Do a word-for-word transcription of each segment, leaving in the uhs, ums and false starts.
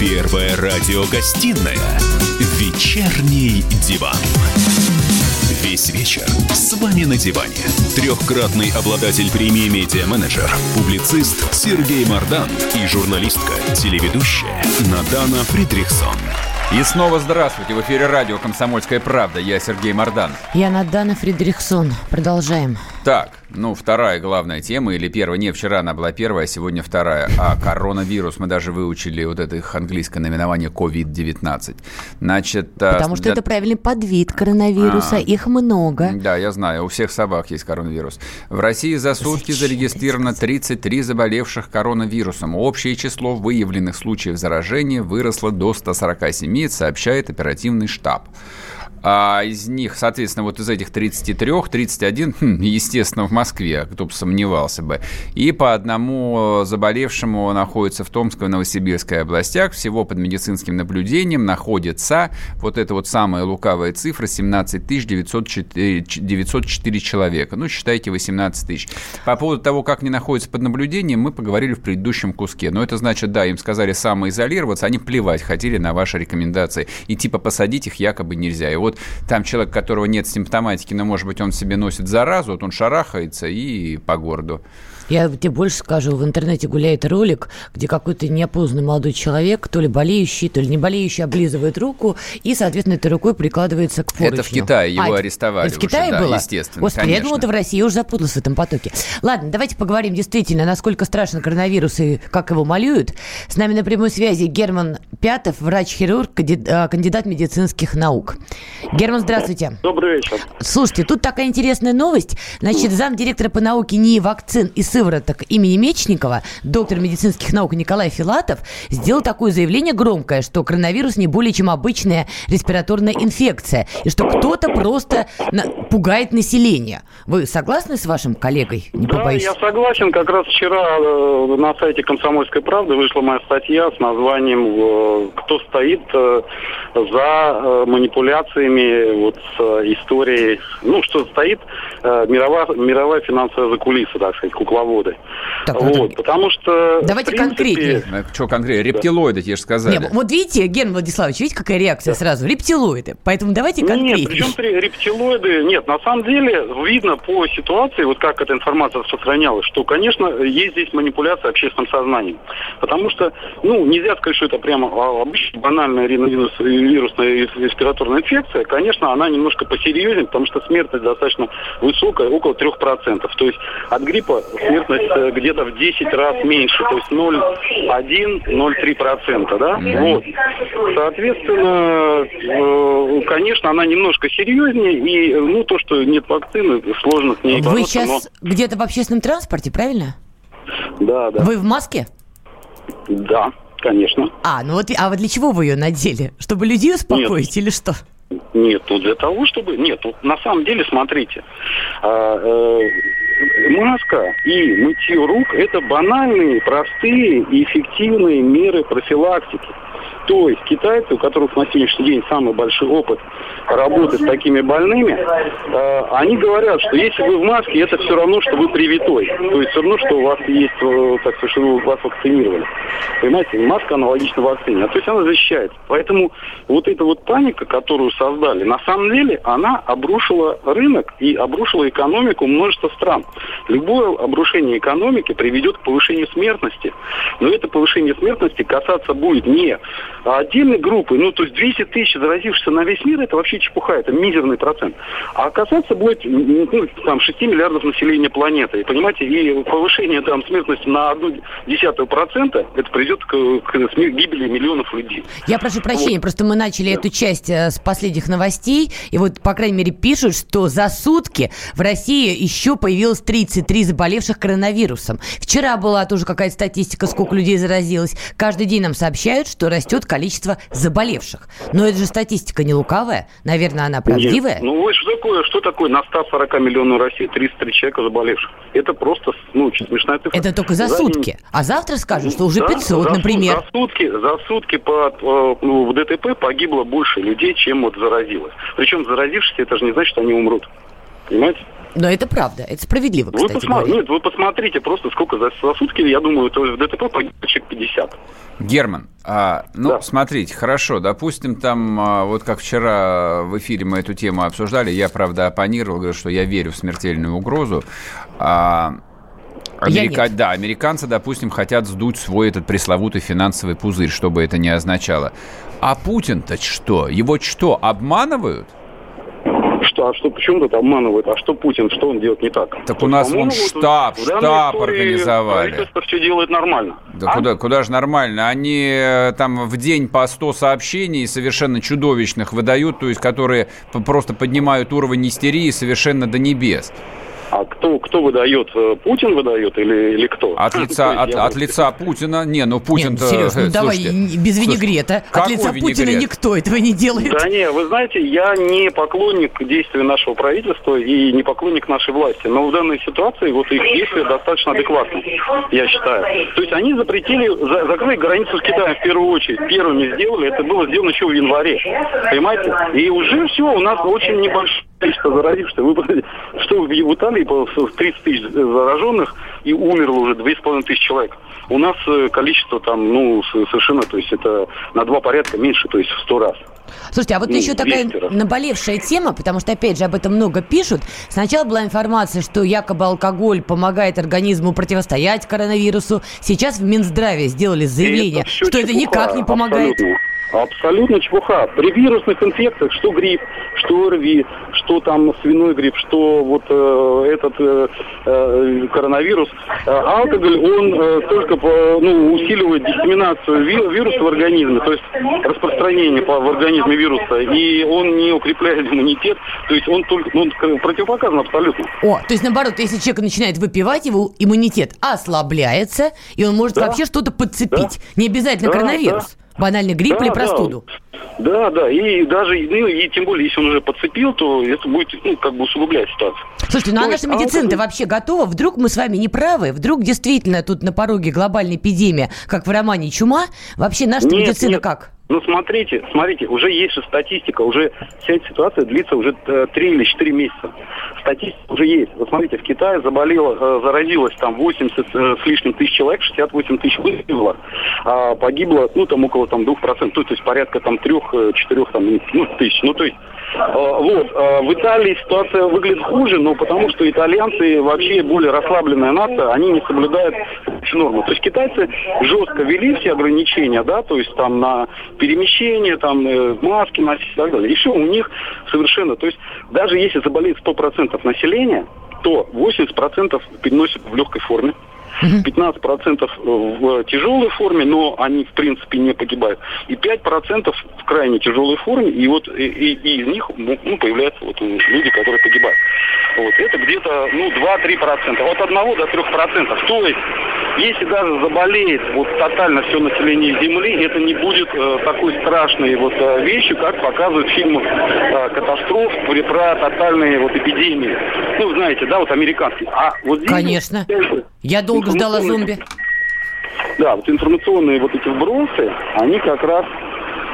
Первая радиогостинная «Вечерний диван». Весь вечер с вами на диване. Трехкратный обладатель премии «Медиа-менеджер», публицист Сергей Мардан и журналистка-телеведущая Надана Фридрихсон. И снова здравствуйте. В эфире радио «Комсомольская правда». Я Сергей Мардан. Я Надана Фридрихсон. Продолжаем. Так, ну, вторая главная тема, или первая. Не, вчера она была первая, а сегодня вторая. А коронавирус. Мы даже выучили вот это их английское наименование ковид девятнадцать. Значит... Потому а... что это правильный подвид коронавируса. А... Их много. Да, я знаю. У всех собак есть коронавирус. В России за сутки Зачем? зарегистрировано тридцать три заболевших коронавирусом. Общее число выявленных случаев заражения выросло до ста сорока семи. Сообщает оперативный штаб. А из них, соответственно, вот из этих тридцати трёх, тридцати один, хм, естественно, в Москве, кто бы сомневался бы. И по одному заболевшему находится в Томской и Новосибирской областях. Всего под медицинским наблюдением находится, вот эта вот самая лукавая цифра, семнадцать тысяч девятьсот четыре человека. Ну, считайте, восемнадцать тысяч. По поводу того, как они находятся под наблюдением, мы поговорили в предыдущем куске. Но это значит, да, им сказали самоизолироваться, они плевать хотели на ваши рекомендации. И типа посадить их якобы нельзя. И вот там человек, у которого нет симптоматики, но, может быть, он себе носит заразу, вот он шарахается и по городу. Я тебе больше скажу, в интернете гуляет ролик, где какой-то неопознанный молодой человек, то ли болеющий, то ли не болеющий, облизывает руку и, соответственно, этой рукой прикладывается к поручню. Это в Китае его а, арестовали. Это в Китае уже было? Да, естественно, Господи, конечно. Я думала, это в России, я уже запуталась в этом потоке. Ладно, давайте поговорим действительно, насколько страшен коронавирус и как его молюют. С нами на прямой связи Герман Пятов, врач-хирург, кандидат медицинских наук. Герман, здравствуйте. Добрый вечер. Слушайте, тут такая интересная новость. Значит, замдиректора по науке НИИ вакцин и сывороток имени Мечникова, доктор медицинских наук Николай Филатов, сделал такое заявление громкое, что коронавирус не более чем обычная респираторная инфекция, и что кто-то просто на... пугает население. Вы согласны с вашим коллегой? Не побоюсь. Да, я согласен. Как раз вчера на сайте «Комсомольской правды» вышла моя статья с названием «Кто стоит за манипуляциями вот с историей, ну, что стоит э, мировая, мировая финансовая закулиса, так сказать, кукловоды». Так, вот, вот, потому что... Давайте принципе... конкретнее. Что конкретнее? Рептилоиды, тебе же сказали. Нет, вот видите, Герман Владиславович, видите, какая реакция сразу? Рептилоиды. Поэтому давайте конкретнее. Нет, причем рептилоиды... Нет, на самом деле, видно по ситуации, вот как эта информация распространялась, что, конечно, есть здесь манипуляция общественным сознанием. Потому что, ну, нельзя сказать, что это прямо обычная банальная вирусная респираторная инфекция. Конечно, она немножко посерьезнее, потому что смертность достаточно высокая, около трёх процентов. То есть от гриппа смертность где-то в десять раз меньше, то есть ноль целых одна десятая - ноль целых три десятых процента. Да? Вот. Соответственно, конечно, она немножко серьезнее, и ну, то, что нет вакцины, сложно с ней бороться. Вы сейчас но... где-то в общественном транспорте, правильно? Да, да. Вы в маске? Да, конечно. А, ну вот, а вот для чего вы ее надели? Чтобы людей успокоить нет. или что? Нет, ну для того, чтобы... Нет, вот на самом деле, смотрите, маска и мытье рук – это банальные, простые и эффективные меры профилактики. То есть китайцы, у которых на сегодняшний день самый большой опыт работы с такими больными, э, они говорят, что если вы в маске, это все равно, что вы привитой. То есть все равно, что у вас есть, э, так сказать, что вас вакцинировали. Понимаете, маска аналогична вакцине. То есть она защищает. Поэтому вот эта вот паника, которую создали, на самом деле она обрушила рынок и обрушила экономику множества стран. Любое обрушение экономики приведет к повышению смертности. Но это повышение смертности касаться будет не... А отдельной группы, ну, то есть двести тысяч заразившихся на весь мир, это вообще чепуха, это мизерный процент. А касаться будет, ну, там, шести миллиардов населения планеты. И, понимаете, и повышение там смертности на ноль целых одна десятая процента, это приведет к, к гибели миллионов людей. Я прошу прощения, вот. Просто мы начали да. эту часть с последних новостей, и вот, по крайней мере, пишут, что за сутки в России еще появилось тридцать три заболевших коронавирусом. Вчера была тоже какая-то статистика, сколько людей заразилось. Каждый день нам сообщают, что растет количество заболевших. Но это же статистика не лукавая. Наверное, она правдивая. Нет. Ну, что такое, что такое на ста сорока миллионов России тридцать три человека заболевших? Это просто, ну, смешная цифра. Это только за, за сутки. А завтра скажут, что уже пятьсот, за, например. За сутки, за сутки по, ну, в ДТП погибло больше людей, чем вот заразилось. Причем заразившиеся, это же не значит, что они умрут. Понимаете? Но это правда, это справедливо, кстати, вы посмотри, Нет, вы посмотрите просто, сколько за, за сутки, я думаю, то в ДТП погибло человек пятьдесят. Герман, а, ну, да. смотрите, хорошо, допустим, там, вот как вчера в эфире мы эту тему обсуждали, я, правда, оппонировал, говорю, что я верю в смертельную угрозу, а... Америка... Да, американцы, допустим, хотят сдуть свой этот пресловутый финансовый пузырь, что бы это ни означало. А Путин-то что? Его что, обманывают? Что, а что, почему-то обманывают? А что Путин, что он делает не так? Так что у нас вон штаб, вот, штаб организовали. Правительство все делает нормально. Да а? куда, куда же нормально? Они там в день по сто сообщений совершенно чудовищных выдают, то есть которые просто поднимают уровень истерии совершенно до небес. А кто, кто выдает? Путин выдает или, или кто? От лица, от, от лица Путина? Не, ну Путин-то... Нет, серьезно, ну давай без винегрета. От лица винегрет? Путина никто этого не делает. Да не, вы знаете, я не поклонник действий нашего правительства и не поклонник нашей власти. Но в данной ситуации вот их действия достаточно адекватны, я считаю. То есть они запретили, за, закрыли границу с Китаем в первую очередь. Первыми сделали, это было сделано еще в январе. Понимаете? И уже все, у нас очень небольшое количество заразившихся. Вы посмотрите, что в Италии тридцать тысяч зараженных и умерло уже две с половиной тысячи человек. У нас количество там, ну, совершенно, то есть это на два порядка меньше, то есть в сто раз. Слушайте, а вот ну, еще такая раз. Наболевшая тема, потому что, опять же, об этом много пишут. Сначала была информация, что якобы алкоголь помогает организму противостоять коронавирусу. Сейчас в Минздраве сделали заявление, это что чепуха, это никак не помогает. Абсолютно. Абсолютно чепуха. При вирусных инфекциях, что грипп, что эр ви, что там свиной грипп, что вот э, этот э, э, коронавирус, э, алкоголь, он э, только ну, усиливает диссеминацию вируса в организме, то есть распространение по, в организме вируса, и он не укрепляет иммунитет, то есть он только он противопоказан абсолютно. О, то есть наоборот, если человек начинает выпивать, его иммунитет ослабляется, и он может да. вообще что-то подцепить. Да. Не обязательно да, коронавирус. Да. Банальный грипп да, или простуду. Да, да, и даже, ну, и тем более, если он уже подцепил, то это будет, ну, как бы усугублять ситуацию. Слушайте, ну, а наша медицина-то вообще готова? Вдруг мы с вами не правы? Вдруг действительно тут на пороге глобальной эпидемии, как в романе «Чума», вообще наша нет, медицина нет. как? Ну, смотрите, смотрите, уже есть же статистика, уже вся эта ситуация длится уже три или четыре месяца. Статистика уже есть. Вот смотрите, в Китае заболело, заразилось там восемьдесят с лишним тысяч человек, шестьдесят восемь тысяч выздоровело, а погибло, ну, там около там, два процента, то есть порядка там три-четыре там, ну, тысяч, ну, то есть... Вот. В Италии ситуация выглядит хуже, но потому что итальянцы вообще более расслабленная нация, они не соблюдают нормы. То есть китайцы жестко ввели все ограничения, да, то есть там на перемещение, там маски носить и так далее. И все у них совершенно, то есть даже если заболеет сто процентов населения, то восемьдесят процентов переносят в легкой форме. пятнадцать процентов в тяжелой форме, но они, в принципе, не погибают. И пять процентов в крайне тяжелой форме, и вот и, и из них ну, появляются вот люди, которые погибают. Вот. Это где-то ну, два-три процента. От одного до трёх процентов. То есть, если даже заболеет вот, тотально все население Земли, это не будет э, такой страшной вот, вещью, как показывают в фильмах э, катастроф про тотальные вот, эпидемии. Ну, знаете, да, вот американские. А вот здесь, конечно. Я думаю, ждала зомби. Да, вот информационные вот эти вбросы, они как раз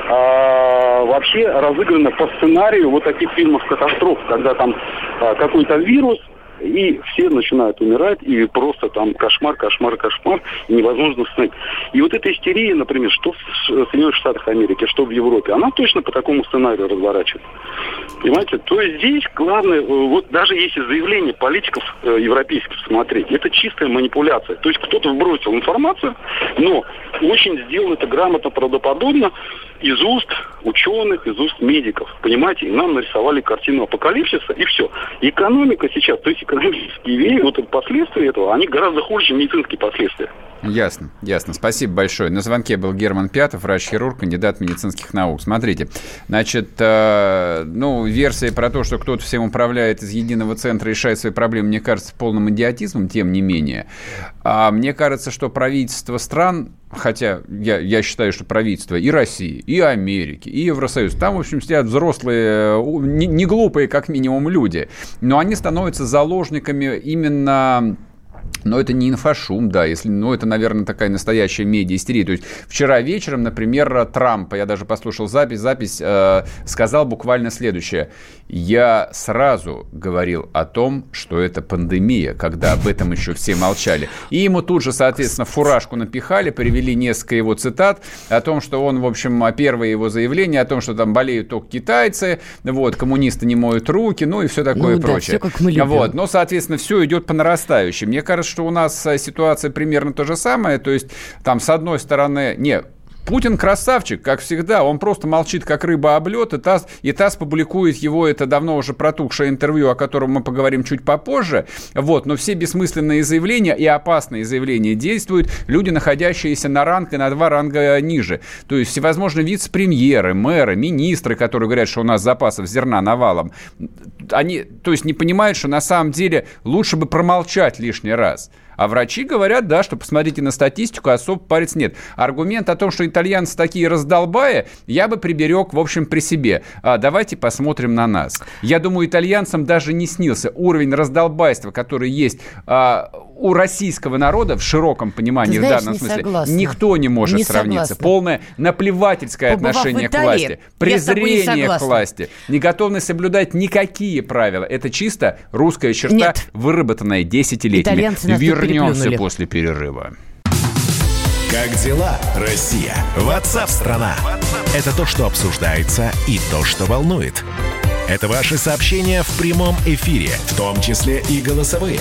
а, вообще разыграны по сценарию вот таких фильмов катастроф, когда там а, какой-то вирус, и все начинают умирать, и просто там кошмар, кошмар, кошмар, невозможно снять. И вот эта истерия, например, что в Соединенных Штатах Америки, что в Европе, она точно по такому сценарию разворачивается. Понимаете? То есть здесь главное, вот даже если заявление политиков европейских смотреть, это чистая манипуляция. То есть кто-то вбросил информацию, но очень сделано это грамотно, правдоподобно, из уст ученых, из уст медиков. Понимаете? И нам нарисовали картину апокалипсиса, и все. Экономика сейчас, то есть экономические веи, вот последствия этого, они гораздо хуже, чем медицинские последствия. Ясно, ясно. Спасибо большое. На звонке был Герман Пятов, врач-хирург, кандидат медицинских наук. Смотрите, значит, э, ну, версия про то, что кто-то всем управляет из единого центра, решает свои проблемы, мне кажется, полным идиотизмом, тем не менее. А мне кажется, что правительство стран, хотя я, я считаю, что правительство и России, и Америки, и Евросоюза, там, в общем, сидят взрослые, не, не глупые, как минимум, люди, но они становятся заложниками именно... Но это не инфошум, да, если, ну, это, наверное, такая настоящая медиа-истерия. То есть вчера вечером, например, Трамп, я даже послушал запись, запись э, сказал буквально следующее. Я сразу говорил о том, что это пандемия, когда об этом еще все молчали. И ему тут же, соответственно, фуражку напихали, привели несколько его цитат о том, что он, в общем, первое его заявление о том, что там болеют только китайцы, вот, коммунисты не моют руки, ну и все такое, ну, прочее. Да, все, как мы любим. Вот, но, соответственно, все идет по нарастающей. Мне кажется, что у нас ситуация примерно то же самое, то есть там с одной стороны, не, Путин красавчик, как всегда, он просто молчит, как рыба об лед, и ТАСС, и ТАСС публикует его, это давно уже протухшее интервью, о котором мы поговорим чуть попозже, вот, но все бессмысленные заявления и опасные заявления действуют люди, находящиеся на ранг и на два ранга ниже, то есть всевозможные вице-премьеры, мэры, министры, которые говорят, что у нас запасов зерна навалом, они, то есть, не понимают, что на самом деле лучше бы промолчать лишний раз. А врачи говорят, да, что посмотрите на статистику, особо париться нет. Аргумент о том, что итальянцы такие раздолбая, я бы приберег, в общем, при себе. А давайте посмотрим на нас. Я думаю, итальянцам даже не снился уровень раздолбайства, который есть а, у российского народа в широком понимании, знаешь, в данном смысле. Согласна. Никто не может не сравниться. Согласна. Полное наплевательское побывав отношение Италии, к власти, презрение к власти, неготовность соблюдать никакие правила. Это чисто русская черта, нет, выработанная десятилетиями. Вернемся после перерыва. Как дела, Россия? Ватсап-страна! Это то, что обсуждается и то, что волнует. Это ваши сообщения в прямом эфире, в том числе и голосовые.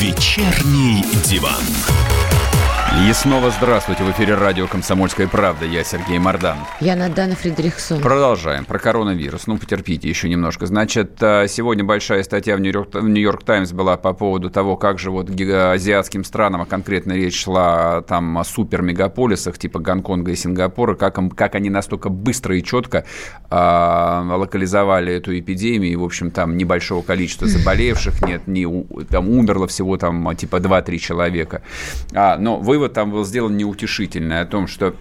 «Вечерний диван». И снова здравствуйте. В эфире радио «Комсомольская правда». Я Сергей Мардан. Я Надана Фридрихсон. Продолжаем. Про коронавирус. Ну, потерпите еще немножко. Значит, сегодня большая статья в «Нью-Йорк Таймс» была по поводу того, как же вот азиатским странам, а конкретно речь шла там о супермегаполисах типа Гонконга и Сингапура, как, как они настолько быстро и четко а, локализовали эту эпидемию. И, в общем, там небольшого количества заболевших нет, не, там умерло всего там типа два-три человека. А, но вывод там был сделан неутешительный, о том, что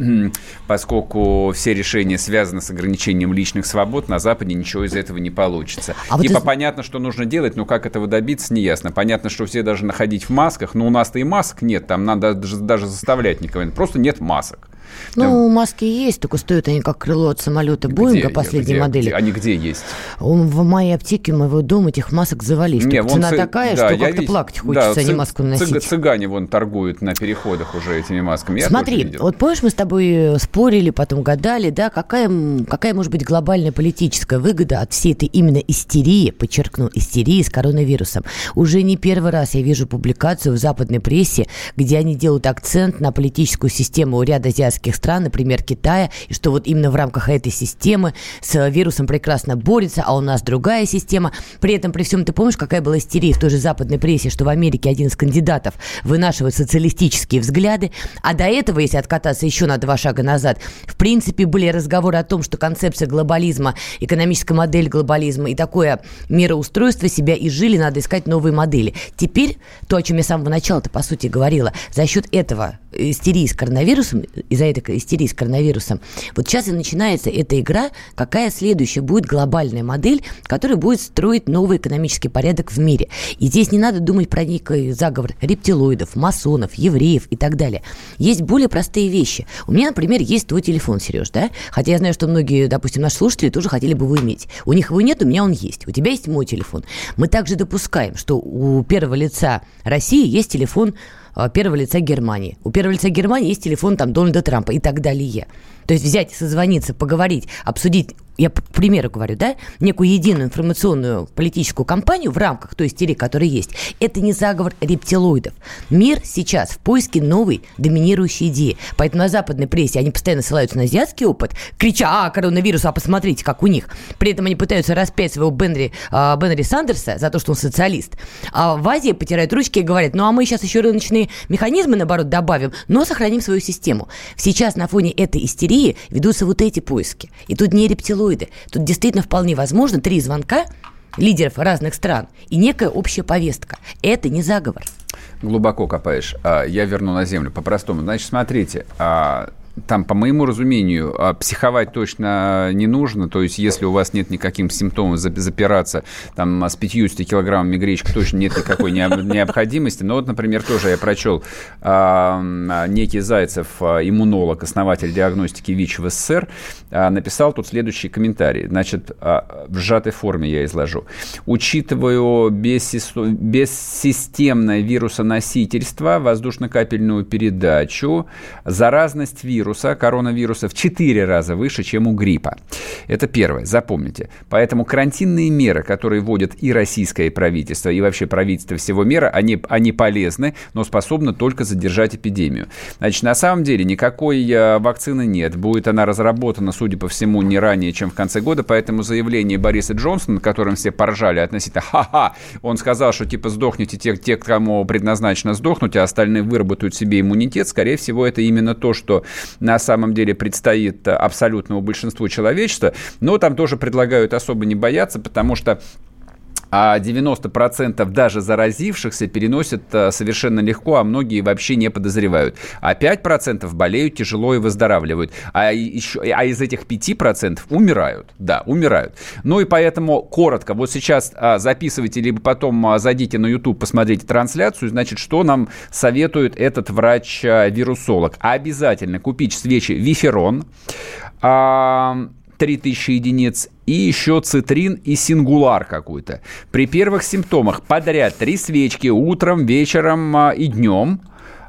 поскольку все решения связаны с ограничением личных свобод, на Западе ничего из этого не получится. А типа вот ты... понятно, что нужно делать, но как этого добиться, неясно. Понятно, что все должны ходить в масках, но у нас-то и масок нет, там надо даже, даже заставлять никого, просто нет масок. Ну, там... маски есть, только стоят они как крыло от самолета Боинга последней где, модели. Где, они где есть? В моей аптеке моего дома этих масок завались. Не, цена цы... такая, да, что как-то вид... плакать хочется, да, а не маску носить. Цыг... Цыгане вон торгуют на переходах уже этими масками. Я Смотри, вот помнишь, мы с тобой спорили, потом гадали, да, какая, какая может быть глобальная политическая выгода от всей этой именно истерии, подчеркну, истерии с коронавирусом. Уже не первый раз я вижу публикацию в западной прессе, где они делают акцент на политическую систему ряда азиатских стран, например, Китая, и что вот именно в рамках этой системы с вирусом прекрасно борется, а у нас другая система. При этом, при всем, ты помнишь, какая была истерия в той же западной прессе, что в Америке один из кандидатов вынашивает социалистические взгляды, а до этого, если откататься еще на два шага назад, в принципе, были разговоры о том, что концепция глобализма, экономическая модель глобализма и такое мироустройство себя изжили, надо искать новые модели. Теперь, то, о чем я с самого начала-то, по сути, говорила, за счет этого истерии с коронавирусом, из-за этой истерии с коронавирусом, вот сейчас и начинается эта игра, какая следующая будет глобальная модель, которая будет строить новый экономический порядок в мире. И здесь не надо думать про некий заговор рептилоидов, масонов, евреев и так далее. Есть более простые вещи. У меня, например, есть твой телефон, Сереж, да? Хотя я знаю, что многие, допустим, наши слушатели тоже хотели бы его иметь. У них его нет, у меня он есть. У тебя есть мой телефон. Мы также допускаем, что у первого лица России есть телефон первого лица Германии. У первого лица Германии есть телефон там Дональда Трампа и так далее. То есть взять, созвониться, поговорить, обсудить я по примеру говорю, да, некую единую информационную политическую кампанию в рамках той истерии, которая есть, это не заговор рептилоидов. Мир сейчас в поиске новой доминирующей идеи. Поэтому на западной прессе они постоянно ссылаются на азиатский опыт, крича: а, коронавирус, а посмотрите, как у них. При этом они пытаются распять своего Бенри, а, Бенри Сандерса за то, что он социалист. А в Азии потирают ручки и говорят: ну а мы сейчас еще рыночные механизмы, наоборот, добавим, но сохраним свою систему. Сейчас на фоне этой истерии ведутся вот эти поиски. И тут не рептилоиды. Тут действительно вполне возможно три звонка лидеров разных стран и некая общая повестка. Это не заговор. Глубоко копаешь. Я верну на землю по-простому. Значит, смотрите, там, по моему разумению, психовать точно не нужно. То есть, если у вас нет никаких симптомов, запираться там, с пятьюдесятью килограммами гречки точно нет никакой необходимости. Но вот, например, тоже я прочел а, некий Зайцев, иммунолог, основатель диагностики ВИЧ в СССР, а, написал тут следующий комментарий. Значит, а, в сжатой форме я изложу. Учитывая бессистемное вирусоносительство, воздушно-капельную передачу, заразность вируса, коронавируса в четыре раза выше, чем у гриппа. Это первое, запомните. Поэтому карантинные меры, которые вводят и российское правительство, и вообще правительство всего мира, они, они полезны, но способны только задержать эпидемию. Значит, на самом деле никакой вакцины нет. Будет она разработана, судя по всему, не ранее, чем в конце года, поэтому заявление Бориса Джонсона, которым все поржали относительно «ха-ха», он сказал, что типа сдохните те, те, кому предназначено сдохнуть, а остальные выработают себе иммунитет, скорее всего, это именно то, что на самом деле предстоит абсолютному большинству человечества, но там тоже предлагают особо не бояться, потому что девяносто процентов даже заразившихся переносят совершенно легко, а многие вообще не подозревают. А пять процентов болеют тяжело и выздоравливают. А, еще, а из этих пяти процентов умирают. Да, умирают. Ну и поэтому коротко. Вот сейчас записывайте, либо потом зайдите на YouTube, посмотрите трансляцию. Значит, что нам советует этот врач-вирусолог? Обязательно купить свечи виферон, три тысячи единиц, и еще цитрин и сингуляр какой-то. При первых симптомах подряд три свечки утром, вечером и днем.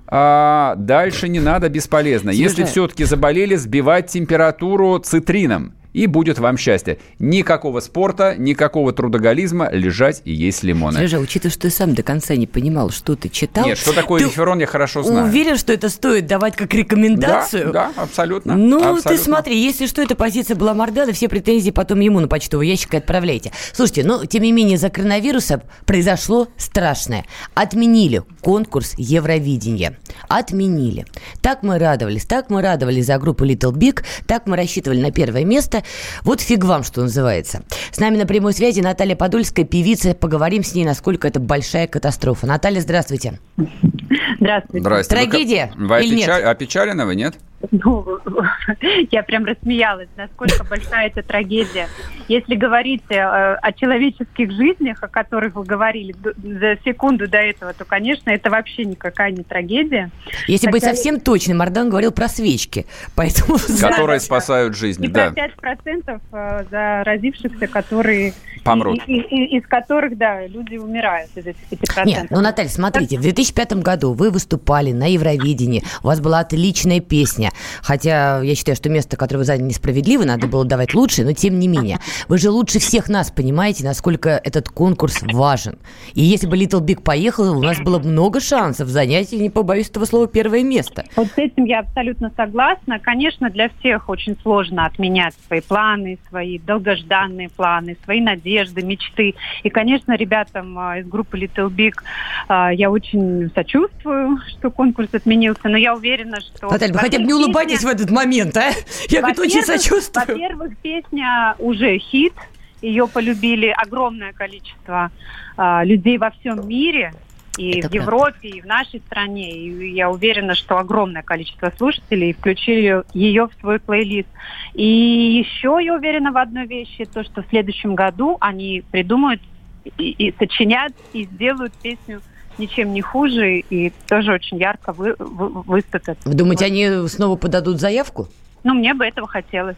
А дальше не надо, бесполезно. Если все-таки заболели, сбивать температуру цитрином. И будет вам счастье. Никакого спорта, никакого трудоголизма, лежать и есть лимоны. Сережа, учитывая, что ты сам до конца не понимал, что ты читал... Нет, что такое реферон, я хорошо знаю. Уверен, что это стоит давать как рекомендацию? Да, да, абсолютно. Ну, абсолютно. Ты смотри, если что, эта позиция была Мардана, все претензии потом ему на почтовый ящик отправляйте. Слушайте, ну, тем не менее, за коронавирусом произошло страшное. Отменили конкурс Евровидения. Отменили. Так мы радовались, так мы радовались за группу Little Big, так мы рассчитывали на первое место. Вот фиг вам, что называется. С нами на прямой связи Наталья Подольская, певица. Поговорим с ней, насколько это большая катастрофа. Наталья, здравствуйте. Здравствуйте. Здравствуйте. Трагедия вы, вы или опеча... нет? Опечалены вы, нет? Ну, я прям рассмеялась, насколько большая эта трагедия. Если говорить о человеческих жизнях, о которых вы говорили за секунду до этого, то, конечно, это вообще никакая не трагедия. Если быть совсем точным, Мардан говорил про свечки, поэтому... Которые спасают жизни, да. пять процентов заразившихся, которые... Помрут. Из которых, да, люди умирают из этих пяти процентов. Нет, ну, Наталья, смотрите, в две тысячи пятом году вы выступали на Евровидении, у вас была отличная песня. Хотя я считаю, что место, которое вы заняли, несправедливо, надо было давать лучше, но тем не менее. Вы же лучше всех нас понимаете, насколько этот конкурс важен. И если бы Little Big поехал, у нас было много шансов занять, и не побоюсь этого слова, первое место. Вот с этим я абсолютно согласна. Конечно, для всех очень сложно отменять свои планы, свои долгожданные планы, свои надежды, мечты. И, конечно, ребятам из группы Little Big я очень сочувствую, что конкурс отменился, но я уверена, что... Наталья, вы хотя бы не улыбайтесь в этот момент, а? Я говорю, очень сочувствую. Во-первых, песня уже хит. Ее полюбили огромное количество а, людей во всем мире. И это в Европе, правда. И в нашей стране. И я уверена, что огромное количество слушателей включили ее в свой плейлист. И еще я уверена в одной вещи, то, что в следующем году они придумают и, и сочинят, и сделают песню ничем не хуже, и тоже очень ярко вы, вы, выступят. Вы думаете, вот. Они снова подадут заявку? Ну, мне бы этого хотелось.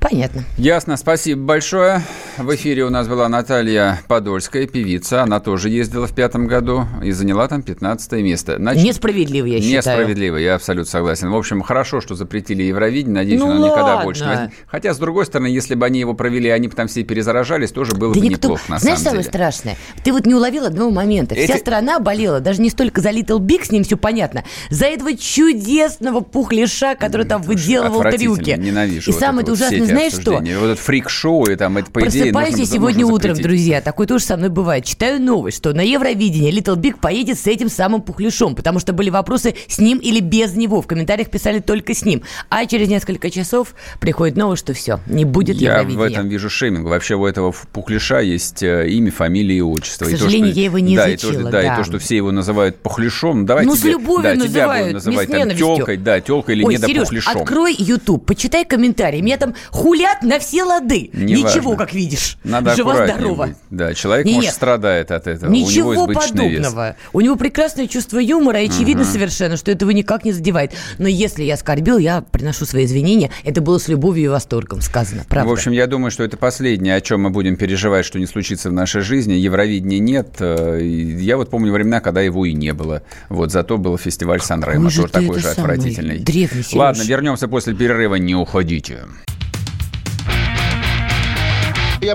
Понятно. Ясно. Спасибо большое. В эфире у нас была Наталья Подольская, певица. Она тоже ездила в пятом году и заняла там пятнадцатое место. Значит, несправедливо, я считаю. Несправедливо, я абсолютно согласен. В общем, хорошо, что запретили Евровидение. Надеюсь, ну, оно ладно. Никогда больше не возникнет. Хотя, с другой стороны, если бы они его провели, они бы там все перезаражались, тоже было да бы никто... неплохо, на Знаешь, самом деле. Знаешь, самое страшное? Ты вот не уловил одного момента. Эти... Вся страна болела, даже не столько за Little Big, с ним все понятно, за этого чудесного пухляша, который ну, там выделывал трюки. Ненавижу. И вот самое это вот ужасное, знаешь что? Вот это фрик-шоу, и там это, по идее, нужно, нужно сегодня утром, друзья, такое тоже со мной бывает. Читаю новость, что на Евровидение Little Big поедет с этим самым пухляшом, потому что были вопросы с ним или без него. В комментариях писали только с ним. А через несколько часов приходит новость, что все, не будет Евровидения. Я в этом вижу шейминг. Вообще у этого пухляша есть имя, фамилия и отчество. К сожалению, я его не изучила. Да, и то, что все его называют пухляшом. Ну, с любовью называют, не с ненавистью. Да, тёлкой или недопухляшом. Серёж, открой YouTube, почитай комментарии. Меня там хулят на все лады. Неважно. Ничего, как видишь. Надо жива-здорова. Да, человек, Нет. может, страдает от этого. Ничего у него подобного. Вес. У него прекрасное чувство юмора, и очевидно угу. совершенно, что этого никак не задевает. Но если я оскорбил, я приношу свои извинения. Это было с любовью и восторгом сказано. Правда. В общем, я думаю, что это последнее, о чем мы будем переживать, что не случится в нашей жизни. Евровидения нет. Я вот помню времена, когда его и не было. Вот, зато был фестиваль Сан-Ремо, тоже такой же отвратительный. Древний, Сереж. Ладно, вернемся после перерыва. Не уходите. Я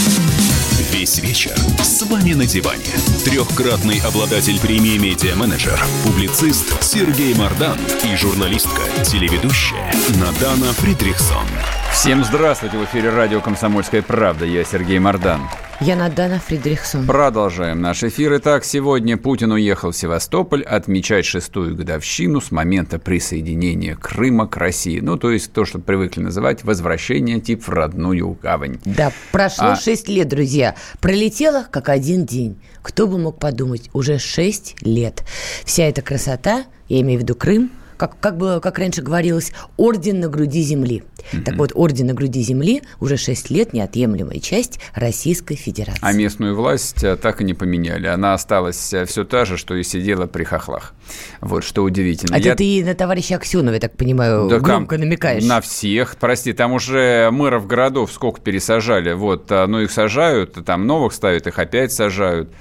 Весь вечер с вами на диване. Трехкратный обладатель премии «Медиа-менеджер», публицист Сергей Мардан и журналистка-телеведущая Надана Фридрихсон. Всем здравствуйте! В эфире радио «Комсомольская правда». Я Сергей Мардан. Я Надана Фридрихсон. Продолжаем наш эфир. Итак, сегодня Путин уехал в Севастополь отмечать шестую годовщину с момента присоединения Крыма к России. Ну, то есть то, что привыкли называть возвращение тип в родную гавань. Да, прошло шесть а... лет, друзья. Пролетело как один день. Кто бы мог подумать, уже шесть лет. Вся эта красота, я имею в виду Крым, Как, как, было, как раньше говорилось, орден на груди земли. Mm-hmm. Так вот, орден на груди земли уже шесть лет неотъемлемая часть Российской Федерации. А местную власть так и не поменяли. Она осталась все та же, что и сидела при хохлах. Вот, что удивительно. А Я... ты на товарища Аксенова, я так понимаю, да громко там намекаешь. На всех. Прости, там уже мэров городов сколько пересажали. Вот, ну их сажают, там новых ставят, их опять сажают.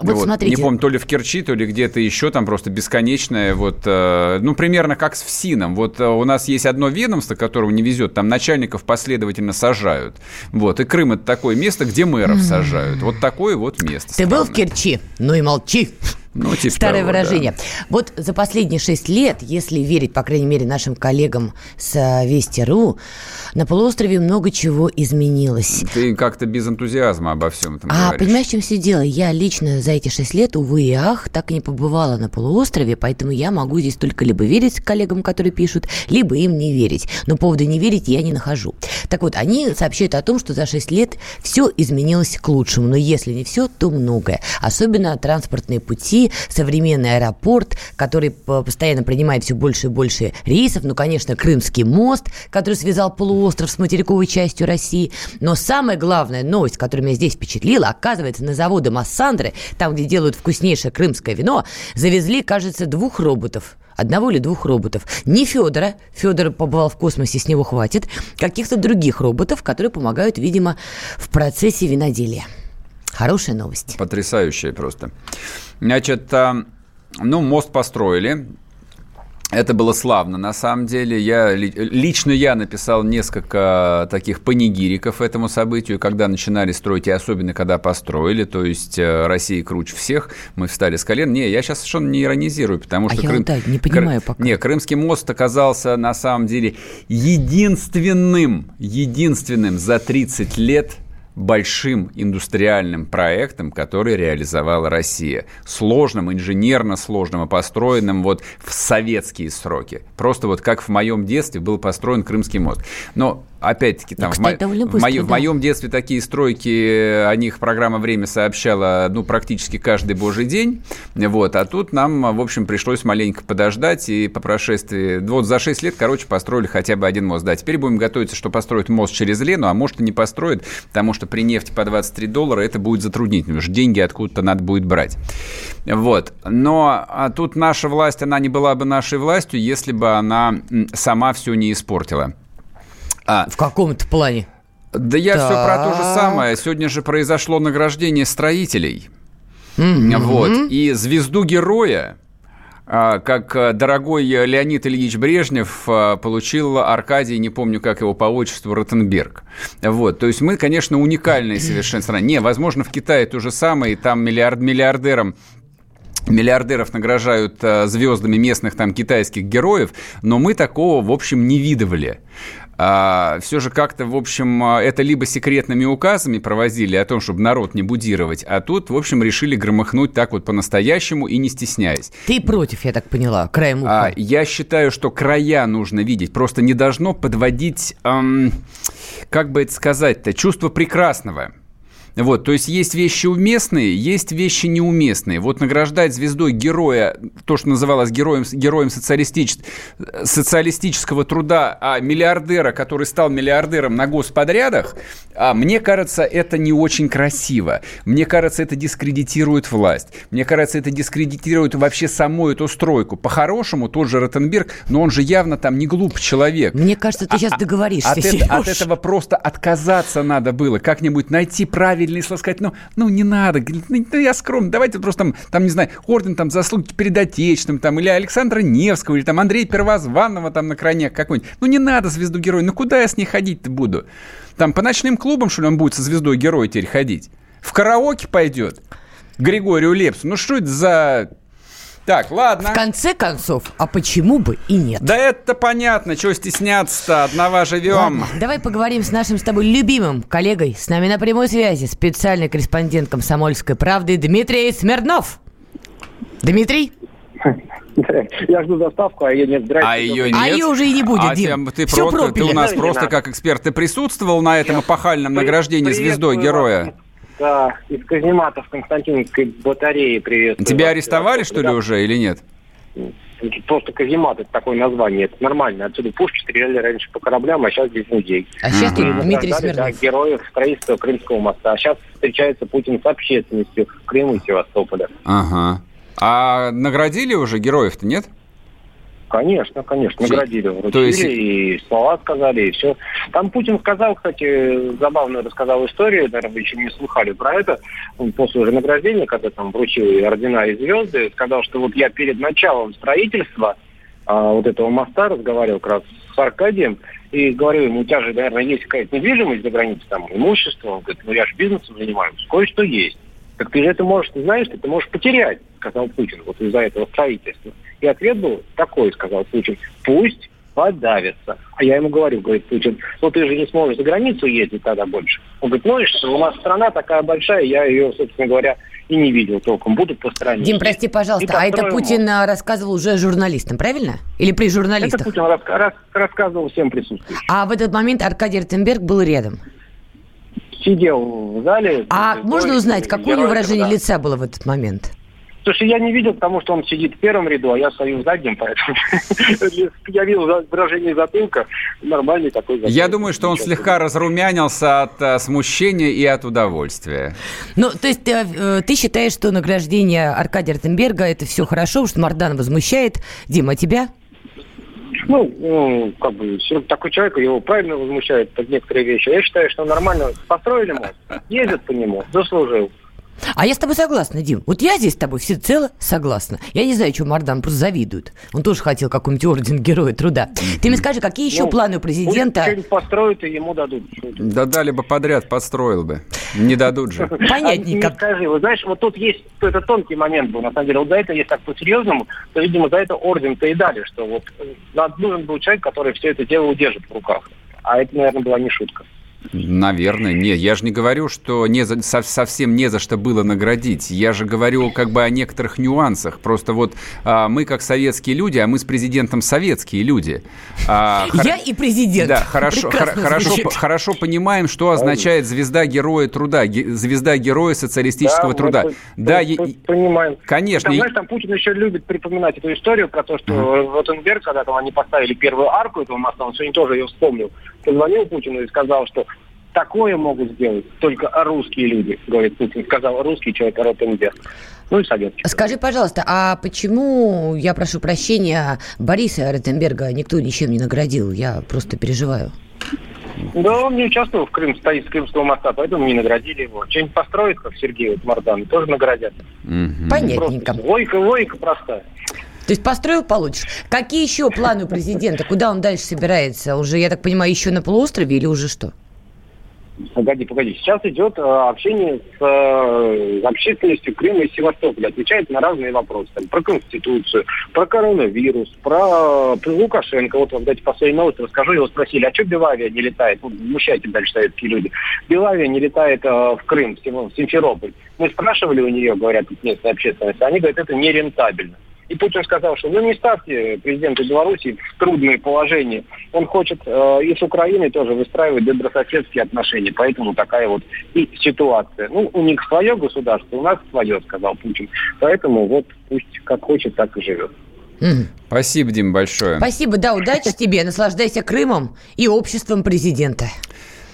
Вот, вот, смотрите. Не помню, то ли в Керчи, то ли где-то еще, там просто бесконечное, вот, э, ну, примерно как с ФСИНом. Вот э, у нас есть одно ведомство, которого не везет, там начальников последовательно сажают. Вот, и Крым – это такое место, где мэров сажают. Вот такое вот место. Ты странное. Был в Керчи? Ну и молчи. Ну, типа Старое того, выражение. Да. Вот за последние шесть лет, если верить, по крайней мере, нашим коллегам с Вести.ру, на полуострове много чего изменилось. Ты как-то без энтузиазма обо всем этом а, говоришь. А, понимаешь, в чем все дело? Я лично за эти шесть лет, увы и ах, так и не побывала на полуострове, поэтому я могу здесь только либо верить коллегам, которые пишут, либо им не верить. Но повода не верить я не нахожу. Так вот, они сообщают о том, что за шесть лет все изменилось к лучшему. Но если не все, то многое. Особенно транспортные пути, современный аэропорт, который постоянно принимает все больше и больше рейсов. Ну, конечно, Крымский мост, который связал полуостров с материковой частью России. Но самая главная новость, которая меня здесь впечатлила, оказывается, на заводе Массандры, там, где делают вкуснейшее крымское вино, завезли, кажется, двух роботов. Одного или двух роботов. Не Федора. Федор побывал в космосе, с него хватит. Каких-то других роботов, которые помогают, видимо, в процессе виноделия. Хорошая новость. Потрясающая просто. Значит, ну, мост построили. Это было славно. На самом деле, я, лично я написал несколько таких панигириков этому событию, когда начинали строить, и особенно когда построили, то есть Россия круче всех, мы встали с колен. Не, я сейчас совершенно не иронизирую, потому что... А Крым... я вот так не понимаю Кры... пока. Не, Крымский мост оказался, на самом деле, единственным, единственным за тридцать лет... большим индустриальным проектом, который реализовала Россия. Сложным, инженерно сложным, а построенным вот в советские сроки. Просто вот как в моем детстве был построен Крымский мост. Но, опять-таки, там, ну, кстати, в, мо- быстро, в, мо- да. в моем детстве такие стройки, о них программа «Время» сообщала, ну, практически каждый божий день. Вот. А тут нам, в общем, пришлось маленько подождать, и по прошествии... Вот за шесть лет, короче, построили хотя бы один мост. Да, теперь будем готовиться, что построят мост через Лену, а может и не построят, потому что при нефти по двадцать три доллара это будет затруднительно, потому что деньги откуда-то надо будет брать. Вот. Но а тут наша власть, она не была бы нашей властью, если бы она сама все не испортила. А, в каком-то плане? Да я так. все про то же самое. Сегодня же произошло награждение строителей. Mm-hmm. Вот. И звезду героя, как дорогой Леонид Ильич Брежнев, получил Аркадий, не помню, как его по отчеству, Ротенберг. Вот. То есть мы, конечно, уникальные совершенно страны. Не, возможно, в Китае то же самое, и там миллиард, миллиардерам Миллиардеров награждают звездами местных там китайских героев, но мы такого, в общем, не видывали. А, все же как-то, в общем, это либо секретными указами провозили о том, чтобы народ не будировать, а тут, в общем, решили громыхнуть так вот по-настоящему и не стесняясь. Ты против, я так поняла, краем уха. А, я считаю, что края нужно видеть, просто не должно подводить, эм, как бы это сказать-то, чувство прекрасного. Вот, то есть есть вещи уместные, есть вещи неуместные. Вот награждать звездой героя, то, что называлось героем, героем социалистич... социалистического труда, а миллиардера, который стал миллиардером на господрядах, а, мне кажется, это не очень красиво. Мне кажется, это дискредитирует власть. Мне кажется, это дискредитирует вообще саму эту стройку. По-хорошему, тот же Ротенберг, но он же явно там не глуп человек. Мне кажется, ты сейчас договоришься, от, это, от этого просто отказаться надо было, как-нибудь найти правильный, если сказать, ну, ну, не надо, ну, я скромный, давайте просто там, там, не знаю, орден там заслуги перед Отечественным, там, или Александра Невского, или там Андрея Первозванного там на крайняк какой-нибудь. Ну, не надо звезду героя, ну, куда я с ней ходить-то буду? Там по ночным клубам, что ли, он будет со звездой героя теперь ходить? В караоке пойдет Григорию Лепсу? Ну, что это за... Так, ладно. В конце концов, а почему бы и нет? Да это понятно, чего стесняться-то, одного живем. Ладно, давай поговорим с нашим с тобой любимым коллегой. С нами на прямой связи специальный корреспондент «Комсомольской правды» Дмитрий Смирнов. Дмитрий? Я жду заставку, а ее нет. А ее нет? А ее уже и не будет, а Дим. Ты, Все просто, ты у нас да, просто как эксперт. Ты присутствовал на этом эпохальном при... награждении звездой героя? Да, из казематов Константиновской батареи приветствую. Тебя арестовали, что ли, уже или нет? Просто каземат, это такое название, это нормально. Отсюда пушки стреляли раньше по кораблям, а сейчас здесь людей. А сейчас тут Дмитрий Смирнов. Да, героев строительства Крымского моста. А сейчас встречается Путин с общественностью Крыма и Севастополя. Ага. А наградили уже героев-то, нет? Конечно, конечно, наградили, вручили, то есть... и слова сказали, и все. Там Путин сказал, кстати, забавно рассказал историю, наверное, вы еще не слыхали про это, он после уже награждения, когда там вручил и ордена, и звезды, сказал, что вот я перед началом строительства а, вот этого моста разговаривал как раз с Аркадием, и говорю ему, у тебя же, наверное, есть какая-то недвижимость за границей, там, имущество, он говорит, ну я же бизнесом занимаюсь, кое-что есть. Так ты же это можешь, знаешь, ты можешь потерять, сказал Путин, вот из-за этого строительства. И ответ был такой, сказал Путин, пусть подавится. А я ему говорю, говорит Путин, ну ты же не сможешь за границу ездить тогда больше. Он говорит, ну и что, у нас страна такая большая, я ее, собственно говоря, и не видел толком, будут по стране. Дим, прости, пожалуйста, а это Путин рассказывал уже журналистам, правильно? Или при журналистах? Это Путин рас- рассказывал всем присутствующим. А в этот момент Аркадий Ротенберг был рядом? Сидел в зале. А можно узнать, какое у него выражение лица было в этот момент? Слушай, я не видел, потому что он сидит в первом ряду, а я стою в заднем, поэтому я видел выражение затылка, нормальный такой затылок. Я думаю, что он слегка разрумянился от смущения и от удовольствия. Ну, то есть ты считаешь, что награждение Аркадия Ротенберга это все хорошо, потому что Мардан возмущает. Дима, а тебя? Ну, ну, как бы, такой человек, его правильно возмущает под некоторые вещи. Я считаю, что нормально построили мост, ездят по нему, заслужил. А я с тобой согласна, Дим. Вот я здесь с тобой всецело согласна. Я не знаю, чего Мардан просто завидует. Он тоже хотел какой-нибудь орден Героя Труда. Ты мне скажи, какие еще ну, планы у президента? Что-нибудь построят и ему дадут. Да дали бы подряд, подстроил бы. Не дадут же. Понятнее. А, скажи, вы знаешь, вот тут есть какой-то тонкий момент был, на самом деле. Вот за это, если так по-серьезному, то, видимо, за это орден-то и дали, что вот нужен был человек, который все это дело удержит в руках. А это, наверное, была не шутка. Наверное, нет. Я же не говорю, что не за, со, совсем не за что было наградить. Я же говорю как бы о некоторых нюансах. Просто вот а, мы как советские люди, а мы с президентом советские люди. А, хор... Я и президент. Да, хорошо, хор- хорошо, хорошо понимаем, что означает звезда Героя Труда, ге- звезда Героя Социалистического да, Труда. Мы, да, мы, я... понимаем. Конечно. Там, знаешь, там Путин еще любит припоминать эту историю про то, что mm-hmm. Ротенберг, когда там они поставили первую арку этого моста, он сегодня тоже ее вспомнил, позвонил Путину и сказал, что такое могут сделать только русские люди, говорит Путин, сказал русский человек Ротенберг. Ну и советчик. Скажи, пожалуйста, а почему, я прошу прощения, Бориса Ротенберга никто ничем не наградил? Я просто переживаю. Да, он не участвовал в Крым, стоит с Крымского моста, поэтому не наградили его. Что-нибудь построит, как Сергей Мардан, тоже наградят. Mm-hmm. Понятненько. Просто логика, логика простая. То есть построил, получишь. Какие еще планы у президента? Куда он дальше собирается? Уже, я так понимаю, еще на полуострове или уже что? Погоди, погоди. Сейчас идет э, общение с э, общественностью Крыма и Севастополя. Отвечает на разные вопросы. Там, про Конституцию, про коронавирус, про, про Лукашенко. Вот вам, дайте по своей новости расскажу. Его спросили, а что Белавия не летает? Вот, вмущайте дальше советские люди. Белавия не летает э, в Крым, в Симферополь. Мы спрашивали у нее, говорят, местная общественность. Они говорят, это нерентабельно. И Путин сказал, что ну не ставьте президента Беларуси в трудное положение. Он хочет э, и с Украиной тоже выстраивать добрососедские отношения. Поэтому такая вот и ситуация. Ну, у них свое государство, у нас свое, сказал Путин. Поэтому вот пусть как хочет, так и живет. Mm. Спасибо, Дим, большое. Спасибо, да, удачи тебе. Наслаждайся Крымом и обществом президента.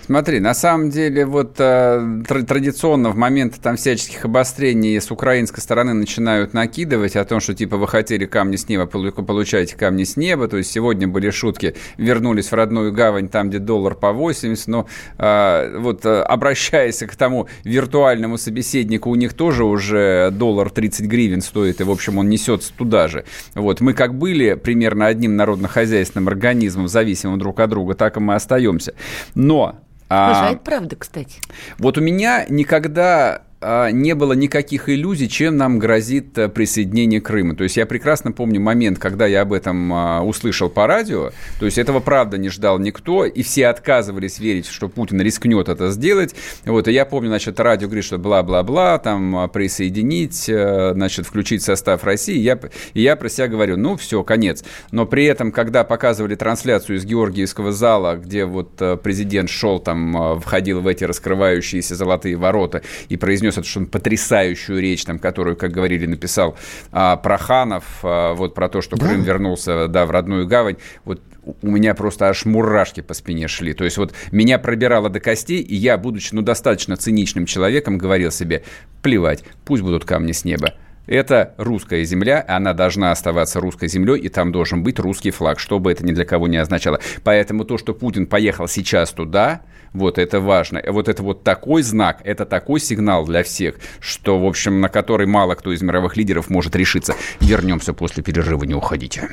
Смотри, на самом деле, вот э, традиционно в моменты там всяческих обострений с украинской стороны начинают накидывать о том, что типа вы хотели камни с неба, получаете камни с неба. То есть сегодня были шутки, вернулись в родную гавань, там, где доллар по восемьдесят. Но э, вот обращаясь к тому виртуальному собеседнику, у них тоже уже доллар тридцать гривен стоит, и, в общем, он несется туда же. Вот мы как были примерно одним народно-хозяйственным организмом, зависимым друг от друга, так и мы остаемся. Но... Уважает, а, правда, кстати. Вот у меня никогда а, не было никаких иллюзий, чем нам грозит а, присоединение Крыма. То есть я прекрасно помню момент, когда я об этом а, услышал по радио. То есть этого, правда, не ждал никто, и все отказывались верить, что Путин рискнет это сделать. Вот, и я помню, значит, радио говорит, что бла-бла-бла, там присоединить, а, значит, включить состав России. Я, и я про себя говорю, ну, все, конец. Но при этом, когда показывали трансляцию из Георгиевского зала, где вот президент шел там, входил в эти раскрывающиеся золотые ворота и произнес что он потрясающую речь, там, которую, как говорили, написал а, Проханов, а, вот про то, что да. Крым вернулся да, в родную гавань. Вот у меня просто аж мурашки по спине шли. То есть вот меня пробирало до костей, и я, будучи ну, достаточно циничным человеком, говорил себе, плевать, пусть будут камни с неба. Это русская земля, она должна оставаться русской землей, и там должен быть русский флаг, что бы это ни для кого не означало. Поэтому то, что Путин поехал сейчас туда, вот это важно. Вот это вот такой знак, это такой сигнал для всех, что, в общем, на который мало кто из мировых лидеров может решиться. Вернемся после перерыва, не уходите.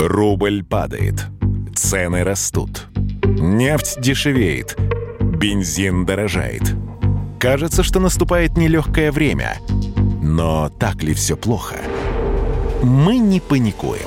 Рубль падает, цены растут, нефть дешевеет, бензин дорожает. Кажется, что наступает нелегкое время. Но так ли все плохо? Мы не паникуем,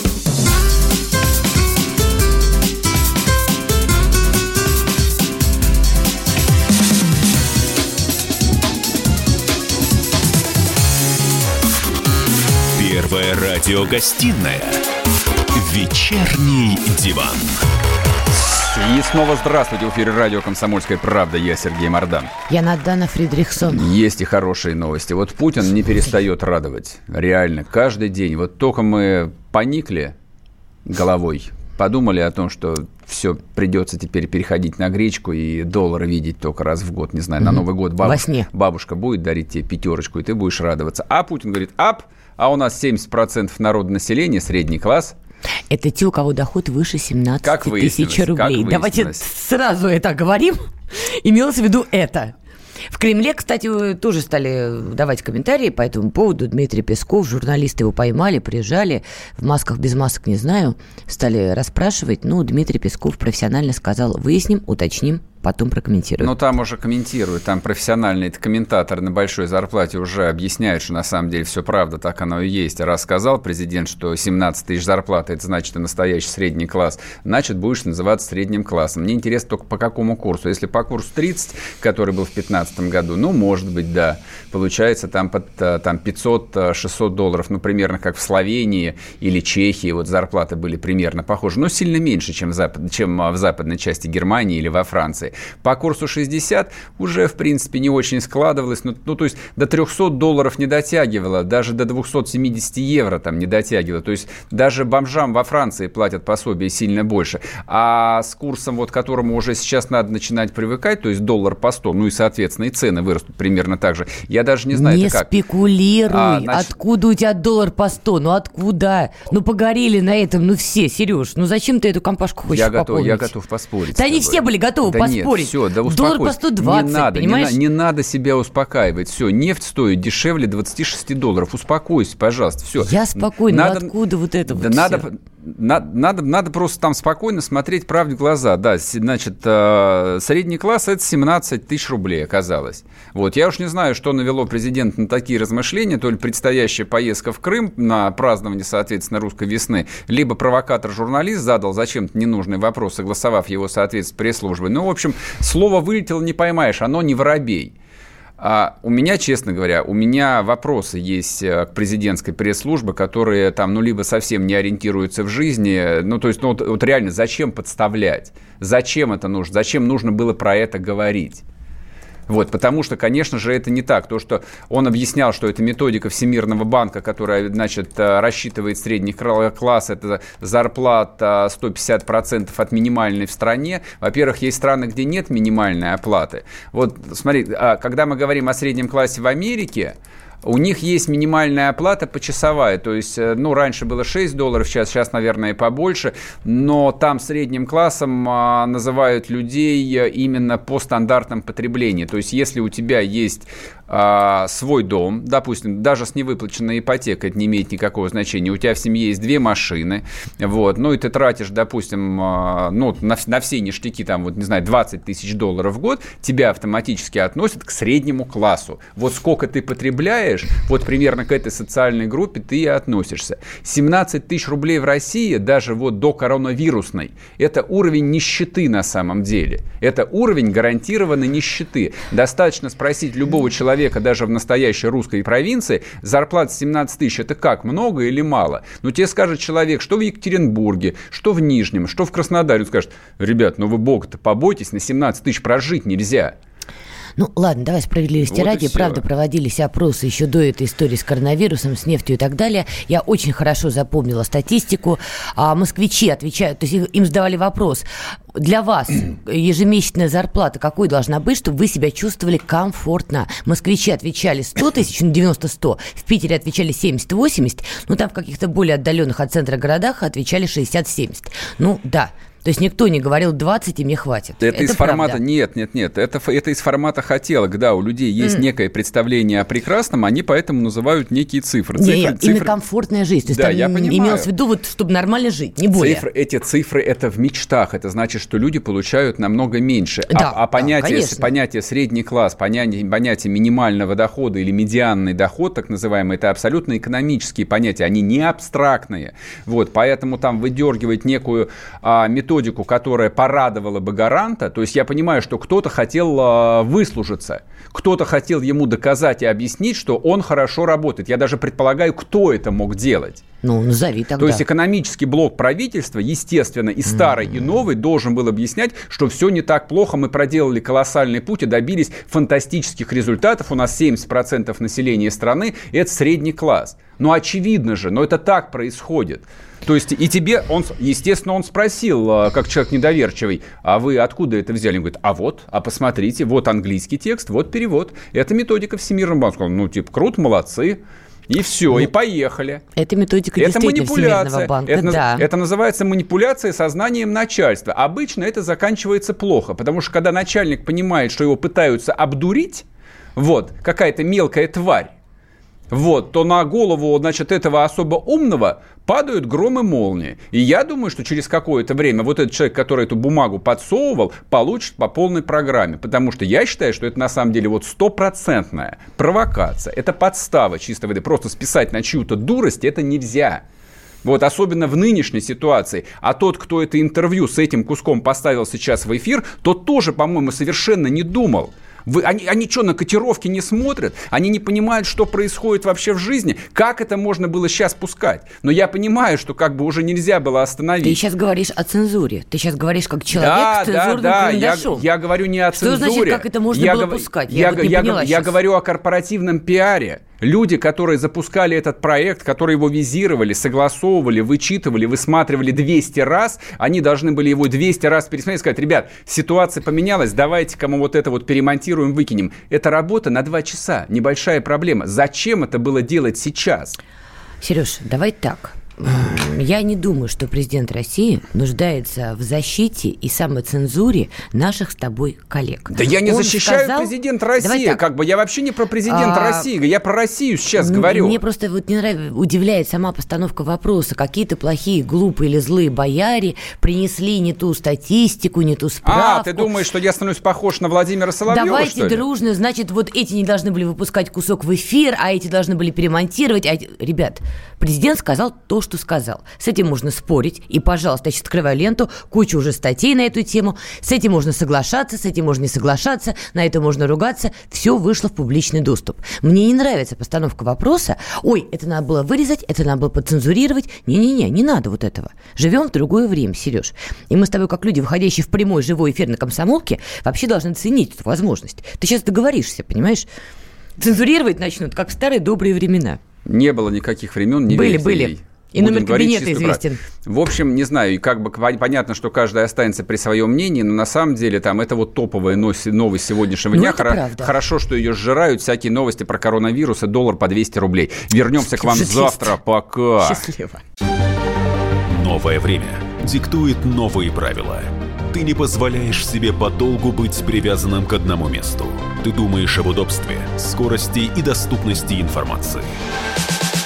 Радиогостиная «Вечерний диван». И снова здравствуйте. В эфире радио «Комсомольская правда». Я Сергей Мардан. Я Надана Фридрихсон. Есть и хорошие новости. Вот Путин не перестает радовать. Реально. Каждый день. Вот только мы поникли головой. подумали о том, что все придется теперь переходить на гречку и доллар видеть только раз в год, не знаю, на Новый год бабушка, бабушка будет дарить тебе пятерочку, и ты будешь радоваться. А Путин говорит, ап, а у нас семьдесят процентов народа населения, средний класс. Это те, у кого доход выше семнадцати тысяч рублей. Давайте сразу это оговорим. Имелось в виду это. В Кремле, кстати, тоже стали давать комментарии по этому поводу. Дмитрий Песков, журналисты его поймали, приезжали, в масках, без масок, не знаю, стали расспрашивать. Ну, Дмитрий Песков профессионально сказал, выясним, уточним, потом прокомментируем. Ну, там уже комментируют, там профессиональный комментатор на большой зарплате уже объясняет, что на самом деле все правда, так оно и есть. Раз сказал президент, что семнадцать тысяч зарплаты, это значит и настоящий средний класс, значит, будешь называться средним классом. Мне интересно только по какому курсу. Если по курсу тридцать, который был в пятнадцатом году, ну, может быть, да, получается там, под, там пятьсот-шестьсот долларов, ну, примерно как в Словении или Чехии, вот зарплаты были примерно похожи, но сильно меньше, чем в, запад, чем в западной части Германии или во Франции. По курсу шестьдесят уже, в принципе, не очень складывалось. Ну, ну, то есть до трехсот долларов не дотягивало, даже до двухсот семидесяти евро там не дотягивало. То есть даже бомжам во Франции платят пособие сильно больше. А с курсом, вот, к которому уже сейчас надо начинать привыкать, то есть доллар по сто, ну и, соответственно, и цены вырастут примерно так же. Я даже не знаю, не это как. Не спекулируй. А, значит... Откуда у тебя доллар по сто? Ну откуда? Ну погорели на этом, ну все, Сереж, ну зачем ты эту компашку хочешь я готов, пополнить? Я готов поспорить. Да они все были готовы да поспорить. Нет, все, да успокойся. Доллар по сто двадцать, не надо, понимаешь? Не, не надо себя успокаивать. Все, нефть стоит дешевле двадцати шести долларов. Успокойся, пожалуйста, все. Я спокойно, надо, откуда вот это да вот надо, все? Надо, надо, надо просто там спокойно смотреть правде в глаза. Да, значит, средний класс – это семнадцать тысяч рублей оказалось. Вот, я уж не знаю, что навело президента на такие размышления, то ли предстоящая поездка в Крым на празднование, соответственно, русской весны, либо провокатор-журналист задал зачем-то ненужный вопрос, согласовав его, соответственно, пресс-службой. Ну, в общем, В общем, слово «вылетело» не поймаешь, оно не воробей. А у меня, честно говоря, у меня вопросы есть к президентской пресс-службе, которые там, ну, либо совсем не ориентируются в жизни, ну, то есть, ну, вот, вот реально, зачем подставлять? Зачем это нужно? Зачем нужно было про это говорить? Вот, потому что, конечно же, это не так. То, что он объяснял, что это методика Всемирного банка, которая, значит, рассчитывает средний класс, это зарплата сто пятьдесят процентов от минимальной в стране. Во-первых, есть страны, где нет минимальной оплаты. Вот, смотри, когда мы говорим о среднем классе в Америке, у них есть минимальная оплата почасовая, то есть, ну, раньше было шесть долларов, сейчас, сейчас, наверное, и побольше, но там средним классом а, называют людей именно по стандартам потребления, то есть, если у тебя есть а, свой дом, допустим, даже с невыплаченной ипотекой, это не имеет никакого значения, у тебя в семье есть две машины, вот, ну, и ты тратишь, допустим, а, ну, на, на все ништяки, там, вот, не знаю, двадцать тысяч долларов в год, тебя автоматически относят к среднему классу, вот сколько ты потребляешь, вот примерно к этой социальной группе ты и относишься. семнадцать тысяч рублей в России, даже вот до коронавирусной, это уровень нищеты на самом деле. Это уровень гарантированной нищеты. Достаточно спросить любого человека, даже в настоящей русской провинции, зарплата семнадцать тысяч, это как, много или мало? Но тебе скажет человек, что в Екатеринбурге, что в Нижнем, что в Краснодаре. Он скажет, ребят, ну вы бога-то побойтесь, на семнадцать тысяч прожить нельзя. Ну, ладно, давай справедливости вот ради. Правда, проводились опросы еще до этой истории с коронавирусом, с нефтью и так далее. Я очень хорошо запомнила статистику. А москвичи отвечают, то есть им задавали вопрос. Для вас ежемесячная зарплата какой должна быть, чтобы вы себя чувствовали комфортно? Москвичи отвечали сто тысяч, ну, девяносто-сто. В Питере отвечали семьдесят-восемьдесят. Ну, там в каких-то более отдаленных от центра городах отвечали шестьдесят-семьдесят. Ну, да. То есть никто не говорил двадцать, и мне хватит. Это, это из правда. Формата нет, нет, нет. Это, это из формата хотелок. Да, у людей есть mm. некое представление о прекрасном, они поэтому называют некие цифры. Цифры, не, цифры... Именно комфортная жизнь. То есть да, там я понимаю. Имелось в виду, вот, чтобы нормально жить, не более. Цифры, эти цифры это в мечтах. Это значит, что люди получают намного меньше. Да, а а понятие, да, понятие средний класс, понятие, понятие минимального дохода или медианный доход, так называемый, это абсолютно экономические понятия. Они не абстрактные. Вот, поэтому там выдергивать некую а, методику, методику, которая порадовала бы гаранта, то есть я понимаю, что кто-то хотел э, выслужиться, кто-то хотел ему доказать и объяснить, что он хорошо работает. Я даже предполагаю, кто это мог делать. Ну, назови тогда. То есть экономический блок правительства, естественно, и старый, mm-hmm. и новый, должен был объяснять, что все не так плохо, мы проделали колоссальный путь и добились фантастических результатов. У нас семьдесят процентов населения страны – это средний класс. Ну, очевидно же, но это так происходит. То есть, и тебе, он, естественно, он спросил, как человек недоверчивый, а вы откуда это взяли? Он говорит, а вот, а посмотрите, вот английский текст, вот перевод. Это методика Всемирного банка. Ну, типа, круто, молодцы. И все, ну, и поехали. Это методика это действительно Всемирного банка. Это, да. это называется манипуляция сознанием начальства. Обычно это заканчивается плохо, потому что когда начальник понимает, что его пытаются обдурить, вот, какая-то мелкая тварь, вот, то на голову, значит, этого особо умного падают гром и молнии. И я думаю, что через какое-то время вот этот человек, который эту бумагу подсовывал, получит по полной программе. Потому что я считаю, что это на самом деле вот стопроцентная провокация. Это подстава чистой воды. Просто списать на чью-то дурость это нельзя. Вот, особенно в нынешней ситуации. А тот, кто это интервью с этим куском поставил сейчас в эфир, тот тоже, по-моему, совершенно не думал. Вы, они, они что, на котировки не смотрят? Они не понимают, что происходит вообще в жизни? Как это можно было сейчас пускать? Но я понимаю, что как бы уже нельзя было остановить. Ты сейчас говоришь о цензуре. Ты сейчас говоришь как человек да, с цензурным да, да. карандашом. Я, я говорю не о цензуре. Что значит, как это можно я было гов... пускать? Я, я, вот не я, поняла я говорю о корпоративном пиаре. Люди, которые запускали этот проект, которые его визировали, согласовывали, вычитывали, высматривали двести раз, они должны были его двести раз пересмотреть и сказать, ребят, ситуация поменялась, давайте-ка мы вот это вот перемонтируем, выкинем. Это работа на два часа, небольшая проблема. Зачем это было делать сейчас? Сереж, давай так. Я не думаю, что президент России нуждается в защите и самоцензуре наших с тобой коллег. Да я не Он защищаю сказал... президента России. Так, как бы. Я вообще не про президента а... России. Я про Россию сейчас М- говорю. Мне просто вот не нравится, удивляет сама постановка вопроса. Какие-то плохие, глупые или злые бояре принесли не ту статистику, не ту справку. А, ты думаешь, что я становлюсь похож на Владимира Соломина, Давайте что ли? дружно. Значит, вот эти не должны были выпускать кусок в эфир, а эти должны были перемонтировать. А эти... Ребят, президент сказал то, что... что сказал. С этим можно спорить. И, пожалуйста, значит, открываю ленту, кучу уже статей на эту тему. С этим можно соглашаться, с этим можно не соглашаться, на это можно ругаться. Все вышло в публичный доступ. Мне не нравится постановка вопроса. Ой, это надо было вырезать, это надо было подцензурировать. Не-не-не, не надо вот этого. Живем в другое время, Сереж. И мы с тобой, как люди, выходящие в прямой живой эфир на Комсомолке, вообще должны ценить эту возможность. Ты сейчас договоришься, понимаешь? Цензурировать начнут, как в старые добрые времена. Не было никаких времен, не верь. Были, были. И номер кабинета известен. В общем, не знаю, как бы понятно, что каждый останется при своем мнении, но на самом деле там это вот топовая новость сегодняшнего ну, дня. Хоро- хорошо, что ее сжирают всякие новости про коронавирус и доллар по двести рублей. Вернемся к вам завтра. Пока. Счастливо. Новое время диктует новые правила. Ты не позволяешь себе подолгу быть привязанным к одному месту. Ты думаешь об удобстве, скорости и доступности информации.